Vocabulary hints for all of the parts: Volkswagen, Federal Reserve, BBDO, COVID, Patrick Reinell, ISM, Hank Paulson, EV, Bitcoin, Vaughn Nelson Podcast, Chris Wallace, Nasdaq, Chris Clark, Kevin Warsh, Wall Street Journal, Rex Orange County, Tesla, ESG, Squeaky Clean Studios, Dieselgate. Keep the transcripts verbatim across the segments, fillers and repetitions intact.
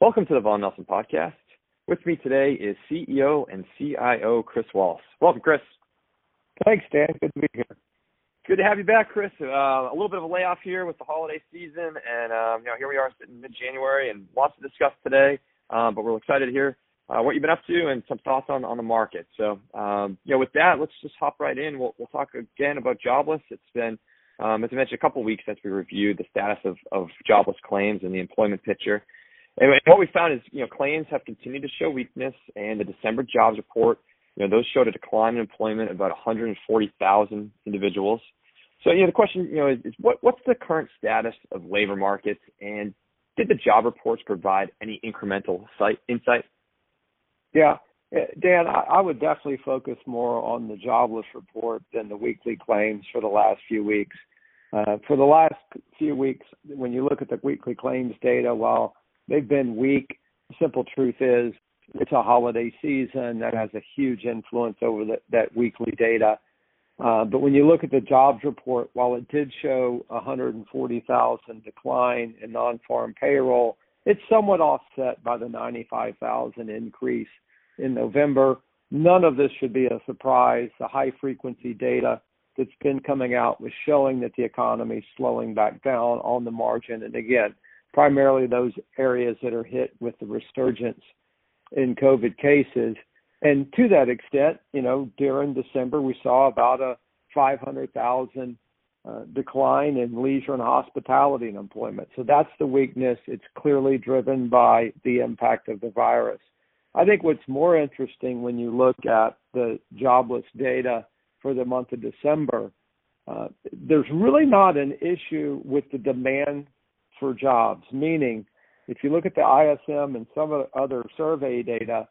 Welcome to the Vaughn Nelson Podcast. With me today is C E O and C I O Chris Wallace. Welcome, Chris. Thanks, Dan. Good to be here. Good to have you back, Chris. Uh, a little bit of a layoff here with the holiday season, and um, you know, here we are sitting mid-January, and lots to discuss today. Um, but we're excited to hear uh, what you've been up to and some thoughts on, on the market. So, um, you know, with that, let's just hop right in. We'll, we'll talk again about jobless. It's been, um, as I mentioned, a couple of weeks since we reviewed the status of, of jobless claims and the employment picture. Anyway, what we found is, you know, claims have continued to show weakness, and the December jobs report, you know, those showed a decline in employment of about one hundred forty thousand individuals. So, you know, the question, you know, is, is what what's the current status of labor markets, and did the job reports provide any incremental insight? Yeah, Dan, I, I would definitely focus more on the jobless report than the weekly claims for the last few weeks. Uh, for the last few weeks, when you look at the weekly claims data, while they've been weak, the simple truth is it's a holiday season that has a huge influence over the, that weekly data. Uh, but when you look at the jobs report, while it did show one hundred forty thousand decline in non-farm payroll, it's somewhat offset by the ninety-five thousand increase in November. None of this should be a surprise. The high-frequency data that's been coming out was showing that the economy is slowing back down on the margin. And again, primarily those areas that are hit with the resurgence in COVID cases. And to that extent, you know, during December, we saw about a five hundred thousand uh, decline in leisure and hospitality and employment. So that's the weakness. It's clearly driven by the impact of the virus. I think what's more interesting when you look at the jobless data for the month of December, uh, there's really not an issue with the demand for jobs, meaning if you look at the I S M and some other survey data,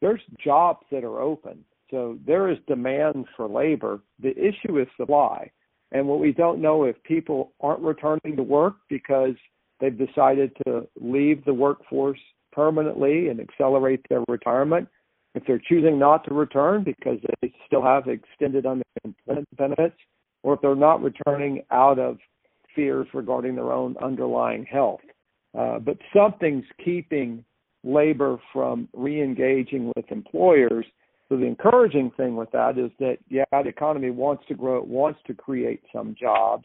there's jobs that are open. So there is demand for labor. The issue is supply. And what we don't know if people aren't returning to work because they've decided to leave the workforce permanently and accelerate their retirement, if they're choosing not to return because they still have extended unemployment benefits, or if they're not returning out of fears regarding their own underlying health. Uh, but something's keeping labor from re-engaging with employers. So the encouraging thing with that is that, yeah, the economy wants to grow. It wants to create some jobs,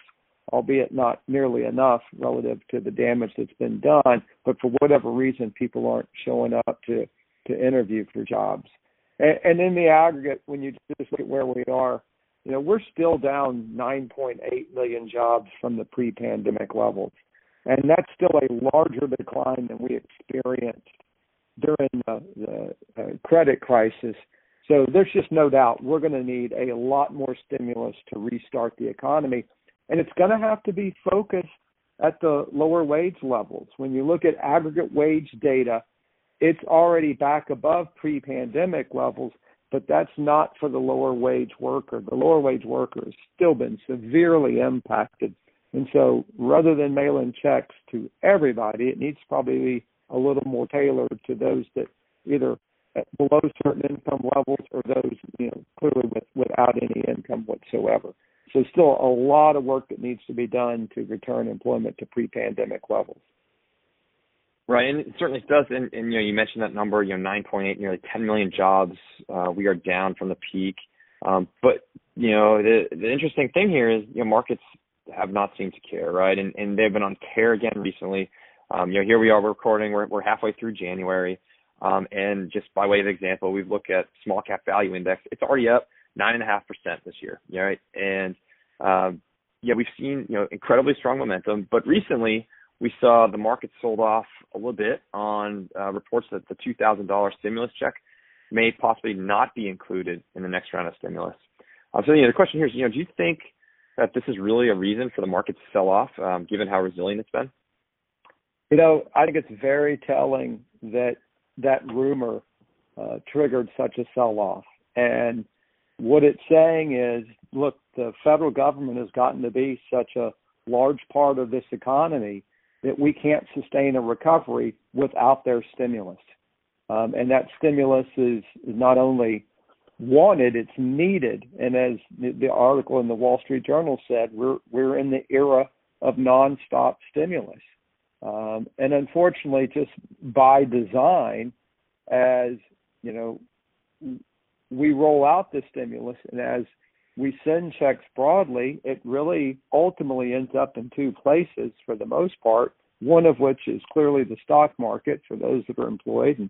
albeit not nearly enough relative to the damage that's been done. But for whatever reason, people aren't showing up to, to interview for jobs. And, and in the aggregate, when you just look at where we are, you know, we're still down nine point eight million jobs from the pre-pandemic levels. And that's still a larger decline than we experienced during the, the uh, credit crisis. So there's just no doubt we're going to need a lot more stimulus to restart the economy. And it's going to have to be focused at the lower wage levels. When you look at aggregate wage data, it's already back above pre-pandemic levels, but that's not for the lower wage worker. The lower wage worker has still been severely impacted. And so rather than mailing checks to everybody, it needs to probably be a little more tailored to those that either below certain income levels or those, you know, clearly with, without any income whatsoever. So still a lot of work that needs to be done to return employment to pre-pandemic levels. Right, and it certainly does. And, and you know, you mentioned that number, you know, nine point eight, nearly ten million jobs. Uh, we are down from the peak. Um, but, you know, the, the interesting thing here is, you know, markets have not seemed to care, right? And, and they've been on tear again recently. Um, you know, here we are, we're recording, we're, we're halfway through January. Um, and just by way of example, we've looked at small cap value index. It's already up nine point five percent this year, right? And, um, yeah, we've seen, you know, incredibly strong momentum. But recently, we saw the market sold off a little bit on uh, reports that the two thousand dollars stimulus check may possibly not be included in the next round of stimulus. Uh, so, you know, the question here is, you know, do you think that this is really a reason for the market to sell off, um, given how resilient it's been? You know, I think it's very telling that that rumor uh, triggered such a sell-off. And what it's saying is, look, the federal government has gotten to be such a large part of this economy that we can't sustain a recovery without their stimulus. Um, and that stimulus is not only wanted, it's needed. And as the article in the Wall Street Journal said, we're we're in the era of nonstop stimulus. Um, and unfortunately, just by design, as you know, we roll out the stimulus and as we send checks broadly, it really ultimately ends up in two places for the most part, one of which is clearly the stock market for those that are employed and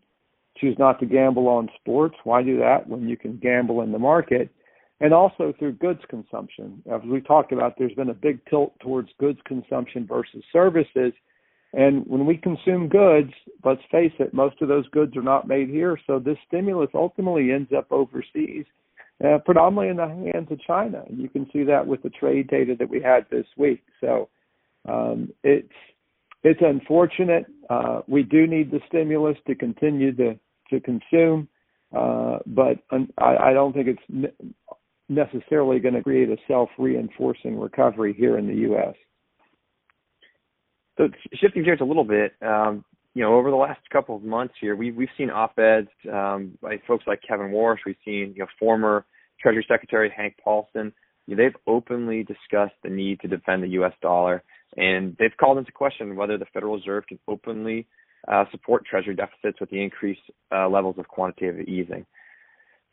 choose not to gamble on sports. Why do that when you can gamble in the market? And also through goods consumption. As we talked about, there's been a big tilt towards goods consumption versus services. And when we consume goods, let's face it, most of those goods are not made here. So this stimulus ultimately ends up overseas, uh, predominantly in the hands of China. And you can see that with the trade data that we had this week. So um, it's it's unfortunate. Uh, we do need the stimulus to continue to, to consume, uh, but un- I, I don't think it's ne- necessarily going to create a self-reinforcing recovery here in the U S. So shifting gears a little bit, um, you know, over the last couple of months here, we've we've seen op-eds um, by folks like Kevin Warsh. We've seen you know former Treasury Secretary Hank Paulson. You know, they've openly discussed the need to defend the U S dollar, and they've called into question whether the Federal Reserve can openly uh, support Treasury deficits with the increased uh, levels of quantitative easing.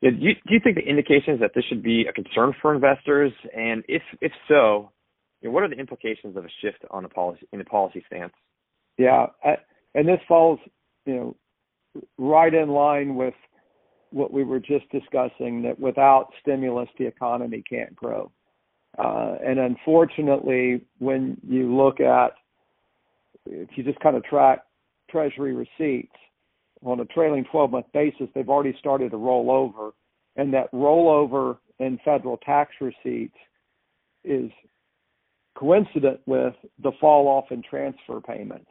You know, do, you, do you think the indications that this should be a concern for investors, and if if so, what are the implications of a shift on the policy in the policy stance? Yeah, I, and this falls, you know, right in line with what we were just discussing. That without stimulus, the economy can't grow. Uh, and unfortunately, when you look at, if you just kind of track Treasury receipts on a trailing twelve-month basis, they've already started to roll over, and that rollover in federal tax receipts is coincident with the fall off in transfer payments.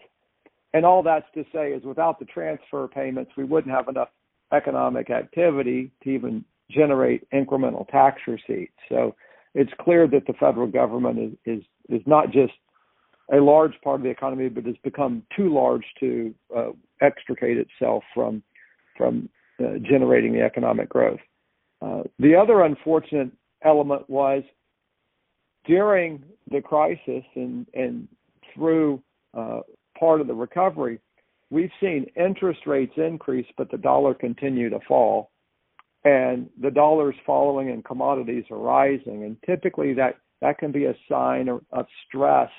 And all that's to say is without the transfer payments, we wouldn't have enough economic activity to even generate incremental tax receipts. So it's clear that the federal government is, is, is not just a large part of the economy, but has become too large to uh, extricate itself from, from uh, generating the economic growth. Uh, the other unfortunate element was during the crisis and, and through uh, part of the recovery, we've seen interest rates increase, but the dollar continue to fall. And the dollar's following and commodities are rising. And typically that, that can be a sign of, of stress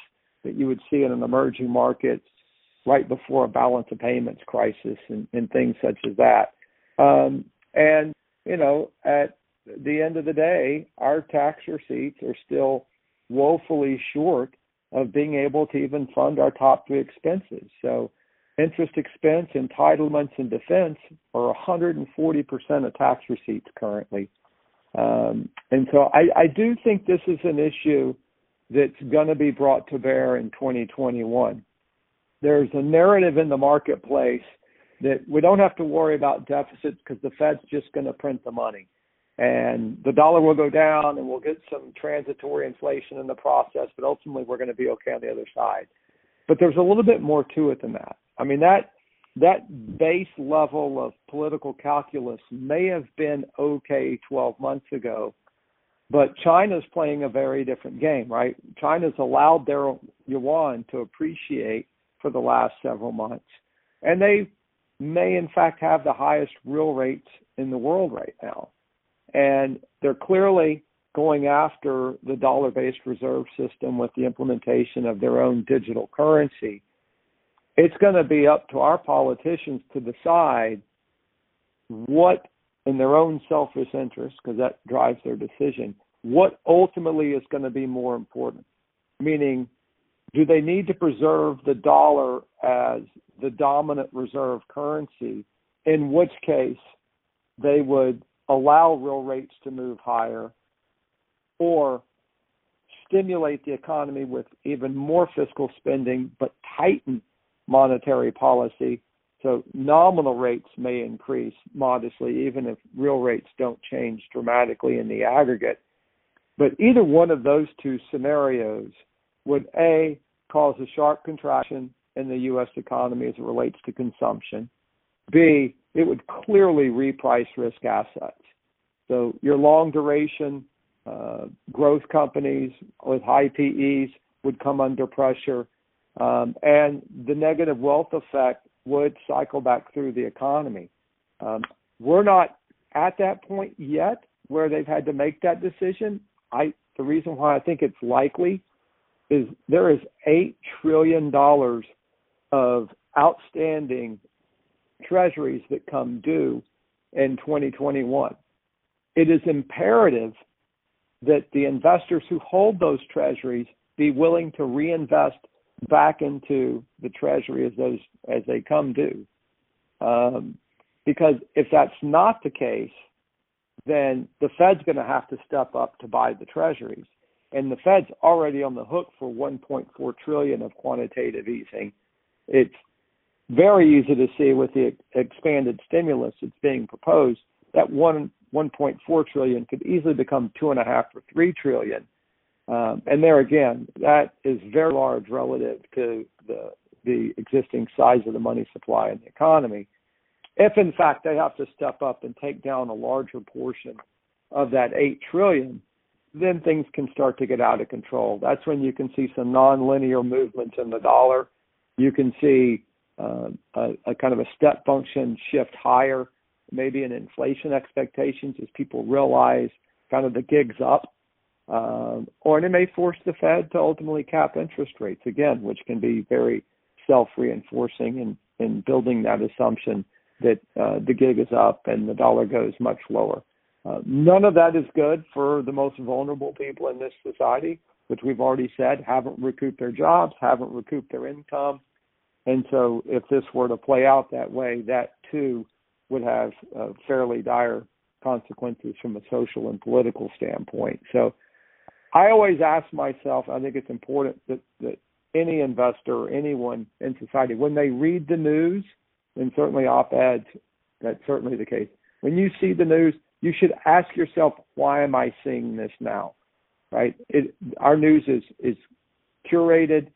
that you would see in an emerging market right before a balance of payments crisis and, and things such as that. Um, and, you know, at the end of the day, our tax receipts are still woefully short of being able to even fund our top three expenses. So interest expense, entitlements, and defense are one hundred forty percent of tax receipts currently. Um, and so I, I do think this is an issue that's going to be brought to bear in twenty twenty-one. There's a narrative in the marketplace that we don't have to worry about deficits because the Fed's just going to print the money. And the dollar will go down and we'll get some transitory inflation in the process, but ultimately we're going to be okay on the other side. But there's a little bit more to it than that. I mean, that that base level of political calculus may have been okay twelve months ago, but China's playing a very different game, right? China's allowed their yuan to appreciate for the last several months. And they may, in fact, have the highest real rates in the world right now. And they're clearly going after the dollar-based reserve system with the implementation of their own digital currency. It's going to be up to our politicians to decide what, in their own selfish interest, because that drives their decision, what ultimately is going to be more important. Meaning, do they need to preserve the dollar as the dominant reserve currency, in which case they would allow real rates to move higher, or stimulate the economy with even more fiscal spending, but tighten monetary policy so nominal rates may increase modestly, even if real rates don't change dramatically in the aggregate. But either one of those two scenarios would, A, cause a sharp contraction in the U S economy as it relates to consumption, B, it would clearly reprice risk assets. So your long-duration uh, growth companies with high P Es would come under pressure. Um, and the negative wealth effect would cycle back through the economy. Um, we're not at that point yet where they've had to make that decision. I, the reason why I think it's likely is there is eight trillion dollars of outstanding treasuries that come due in twenty twenty-one. It is imperative that the investors who hold those treasuries be willing to reinvest back into the treasury as those as they come due. Um, because if that's not the case, then the Fed's going to have to step up to buy the treasuries. And the Fed's already on the hook for one point four trillion dollars of quantitative easing. It's very easy to see with the expanded stimulus that's being proposed that one one point four trillion dollars could easily become two and a half or three trillion dollars. Um, and there again, that is very large relative to the the existing size of the money supply in the economy. If in fact they have to step up and take down a larger portion of that eight trillion dollars, then things can start to get out of control. That's when you can see some nonlinear movements in the dollar. You can see uh, a, a kind of a step function shift higher, maybe in inflation expectations as people realize kind of the gig's up. Um, or it may force the Fed to ultimately cap interest rates again, which can be very self-reinforcing in, in building that assumption that uh, the gig is up and the dollar goes much lower. Uh, none of that is good for the most vulnerable people in this society, which we've already said haven't recouped their jobs, haven't recouped their income. And so if this were to play out that way, that too would have uh, fairly dire consequences from a social and political standpoint. So I always ask myself, I think it's important that, that any investor or anyone in society, when they read the news, and certainly op-eds, that's certainly the case. When you see the news, you should ask yourself, why am I seeing this now, right? It, our news is, is curated.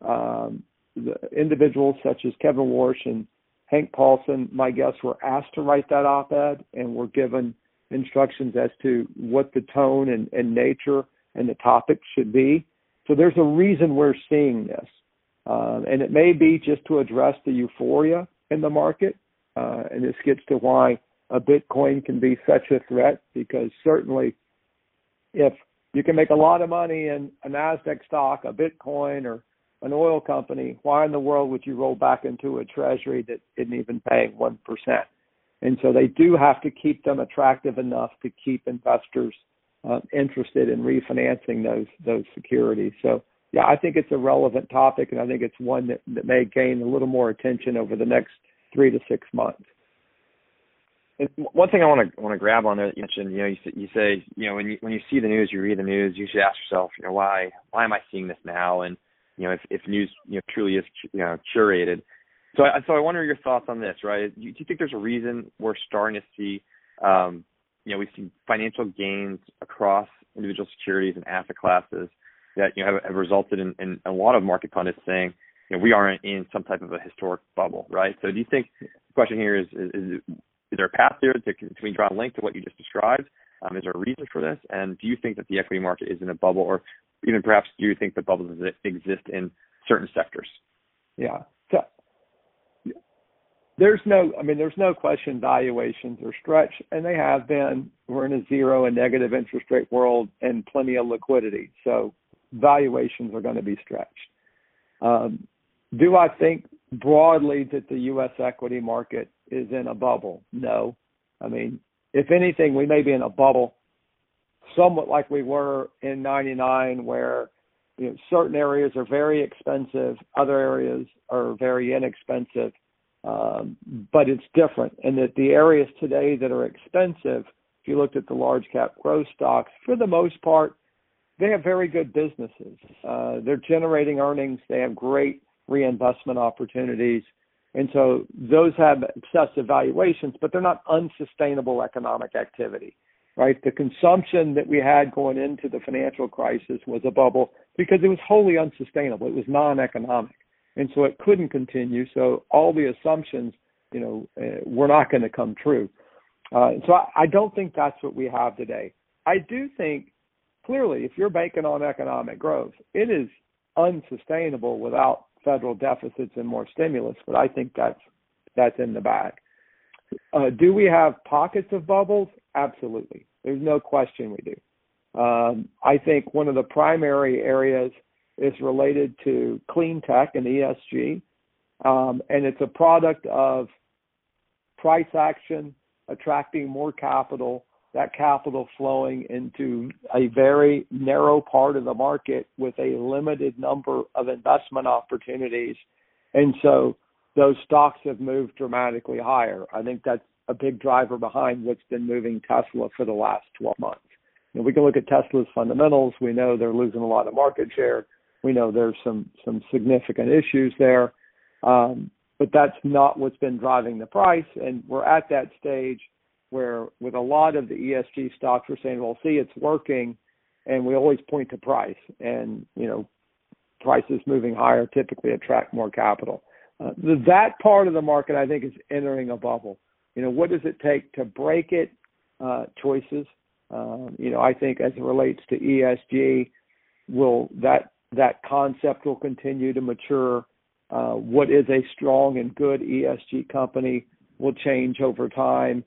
Um, the individuals such as Kevin Warsh and Hank Paulson, my guests, were asked to write that op-ed and were given instructions as to what the tone and, and nature and the topic should be. So there's a reason we're seeing this. Um, and it may be just to address the euphoria in the market. Uh, and this gets to why a Bitcoin can be such a threat, because certainly if you can make a lot of money in a Nasdaq stock, a Bitcoin, or an oil company, why in the world would you roll back into a treasury that isn't even paying one percent? And so they do have to keep them attractive enough to keep investors Uh, interested in refinancing those those securities. So, yeah, I think it's a relevant topic, and I think it's one that, that may gain a little more attention over the next three to six months. And one thing I want to want to grab on there that you mentioned, you know, you, you say, you know, when you when you see the news, you read the news, you should ask yourself, you know, why why am I seeing this now? And you know, if, if news you know truly is you know curated, so I, so I wonder your thoughts on this, right? Do you, do you think there's a reason we're starting to see um, You know, we've seen financial gains across individual securities and asset classes that you know have, have resulted in, in a lot of market pundits saying, you know, we are in some type of a historic bubble, right? So, do you think the question here is is, is, is there a path there? To, can we draw a link to what you just described? Um, is there a reason for this? And do you think that the equity market is in a bubble, or even perhaps do you think the bubbles exist in certain sectors? Yeah. So, There's no, I mean, there's no question valuations are stretched, and they have been. We're in a zero and negative interest rate world and plenty of liquidity. So valuations are going to be stretched. Um, do I think broadly that the U S equity market is in a bubble? No. I mean, if anything, we may be in a bubble somewhat like we were in ninety-nine, where you know, certain areas are very expensive, other areas are very inexpensive. Um, but it's different, and that the areas today that are expensive, if you looked at the large cap growth stocks, for the most part, they have very good businesses. Uh, they're generating earnings. They have great reinvestment opportunities. And so those have excessive valuations, but they're not unsustainable economic activity, right? The consumption that we had going into the financial crisis was a bubble because it was wholly unsustainable. It was non-economic. And so it couldn't continue. So all the assumptions, you know, uh, were not going to come true. Uh, so I, I don't think that's what we have today. I do think, clearly, if you're banking on economic growth, it is unsustainable without federal deficits and more stimulus, but I think that's that's in the bag. Uh, do we have pockets of bubbles? Absolutely. There's no question we do. Um, I think one of the primary areas is related to clean tech and E S G, um, and it's a product of price action attracting more capital, that capital flowing into a very narrow part of the market with a limited number of investment opportunities. And so those stocks have moved dramatically higher. I think that's a big driver behind what's been moving Tesla for the last twelve months. And we can look at Tesla's fundamentals. We know they're losing a lot of market share. We know there's some, some significant issues there. Um, but that's not what's been driving the price. And we're at that stage where with a lot of the E S G stocks, we're saying, well, see, it's working. And we always point to price. And, you know, prices moving higher typically attract more capital. Uh, that part of the market, I think, is entering a bubble. You know, what does it take to break it? Uh, choices. Um, you know, I think as it relates to E S G, will that that concept will continue to mature. Uh, what is a strong and good E S G company will change over time.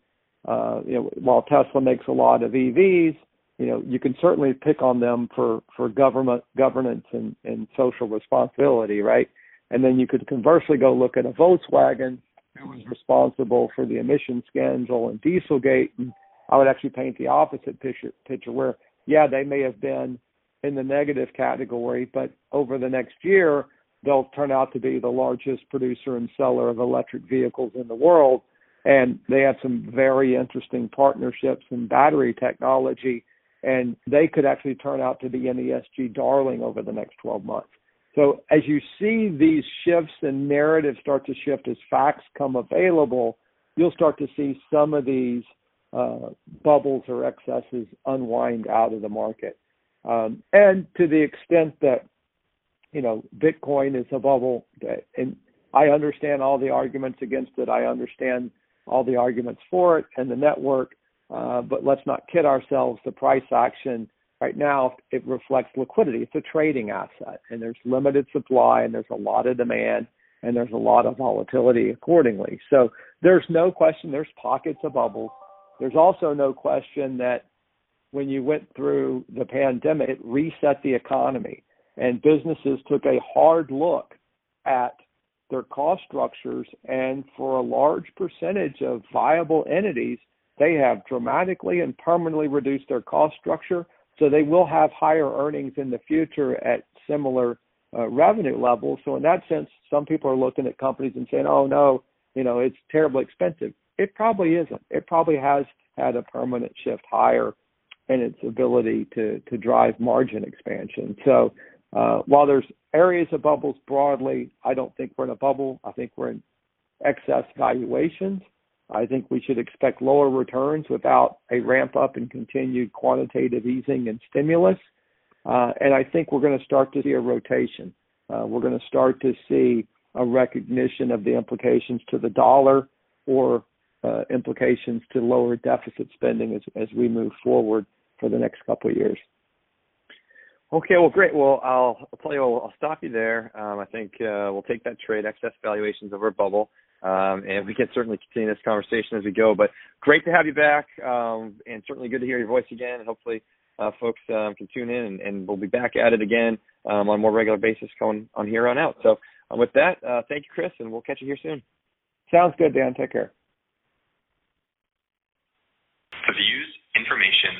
Uh, you know, while Tesla makes a lot of E Vs, you know, you can certainly pick on them for, for government governance and, and social responsibility, right? And then you could conversely go look at a Volkswagen who was responsible for the emission scandal and Dieselgate. And I would actually paint the opposite picture, picture where, yeah, they may have been in the negative category, but over the next year, they'll turn out to be the largest producer and seller of electric vehicles in the world. And they have some very interesting partnerships in battery technology, and they could actually turn out to be an E S G darling over the next twelve months. So as you see these shifts and narratives start to shift as facts come available, you'll start to see some of these uh, bubbles or excesses unwind out of the market. Um, and to the extent that, you know, Bitcoin is a bubble, and I understand all the arguments against it. I understand all the arguments for it and the network, uh, but let's not kid ourselves. The price action right now, it reflects liquidity. It's a trading asset, and there's limited supply, and there's a lot of demand, and there's a lot of volatility accordingly. So there's no question there's pockets of bubbles. There's also no question that when you went through the pandemic, it reset the economy, and businesses took a hard look at their cost structures, and for a large percentage of viable entities, they have dramatically and permanently reduced their cost structure, so they will have higher earnings in the future at similar uh, revenue levels. So in that sense, some people are looking at companies and saying, oh, no, you know, it's terribly expensive. It probably isn't. It probably has had a permanent shift higher in its ability to, to drive margin expansion. So uh, while there's areas of bubbles broadly, I don't think we're in a bubble. I think we're in excess valuations. I think we should expect lower returns without a ramp up in continued quantitative easing and stimulus. Uh, and I think we're going to start to see a rotation. Uh, we're going to start to see a recognition of the implications to the dollar or uh, implications to lower deficit spending as, as we move forward for the next couple of years. Okay, well, great. Well, I'll, I'll tell you, I'll, I'll stop you there. Um, I think uh, we'll take that trade, excess valuations over a bubble. Um, and we can certainly continue this conversation as we go, but great to have you back. Um, and certainly good to hear your voice again. And hopefully uh, folks um, can tune in, and, and we'll be back at it again um, on a more regular basis going on here on out. So um, with that, uh, thank you, Chris, and we'll catch you here soon. Sounds good, Dan. Take care. The views, information,